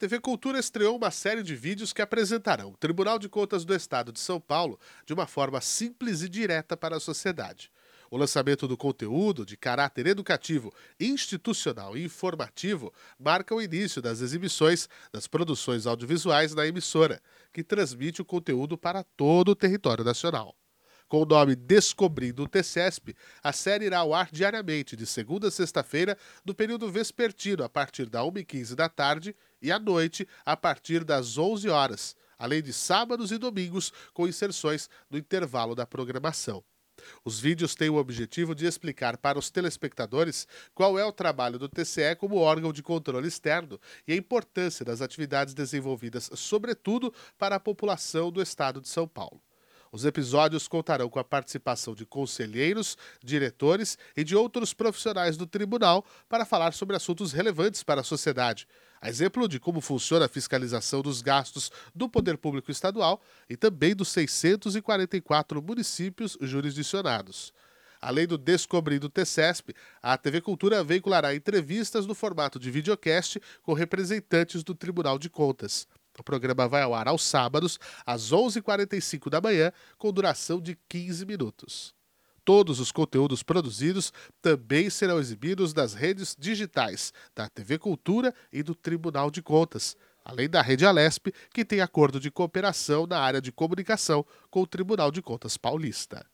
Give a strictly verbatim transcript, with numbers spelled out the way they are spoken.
T V Cultura estreou uma série de vídeos que apresentarão o Tribunal de Contas do Estado de São Paulo de uma forma simples e direta para a sociedade. O lançamento do conteúdo, de caráter educativo, institucional e informativo, marca o início das exibições das produções audiovisuais da emissora, que transmite o conteúdo para todo o território nacional. Com o nome Descobrindo o T C E S P, a série irá ao ar diariamente, de segunda a sexta-feira, no período vespertino, a partir das uma e quinze da tarde, e à noite, a partir das onze horas, além de sábados e domingos, com inserções no intervalo da programação. Os vídeos têm o objetivo de explicar para os telespectadores qual é o trabalho do T C E como órgão de controle externo e a importância das atividades desenvolvidas, sobretudo para a população do estado de São Paulo. Os episódios contarão com a participação de conselheiros, diretores e de outros profissionais do tribunal para falar sobre assuntos relevantes para a sociedade, a exemplo de como funciona a fiscalização dos gastos do Poder Público Estadual e também dos seiscentos e quarenta e quatro municípios jurisdicionados. Além do Descobrindo o T C E S P, a T V Cultura veiculará entrevistas no formato de videocast com representantes do Tribunal de Contas. O programa vai ao ar aos sábados, às onze e quarenta e cinco da manhã, com duração de quinze minutos. Todos os conteúdos produzidos também serão exibidos nas redes digitais da T V Cultura e do Tribunal de Contas, além da Rede Alesp, que tem acordo de cooperação na área de comunicação com o Tribunal de Contas Paulista.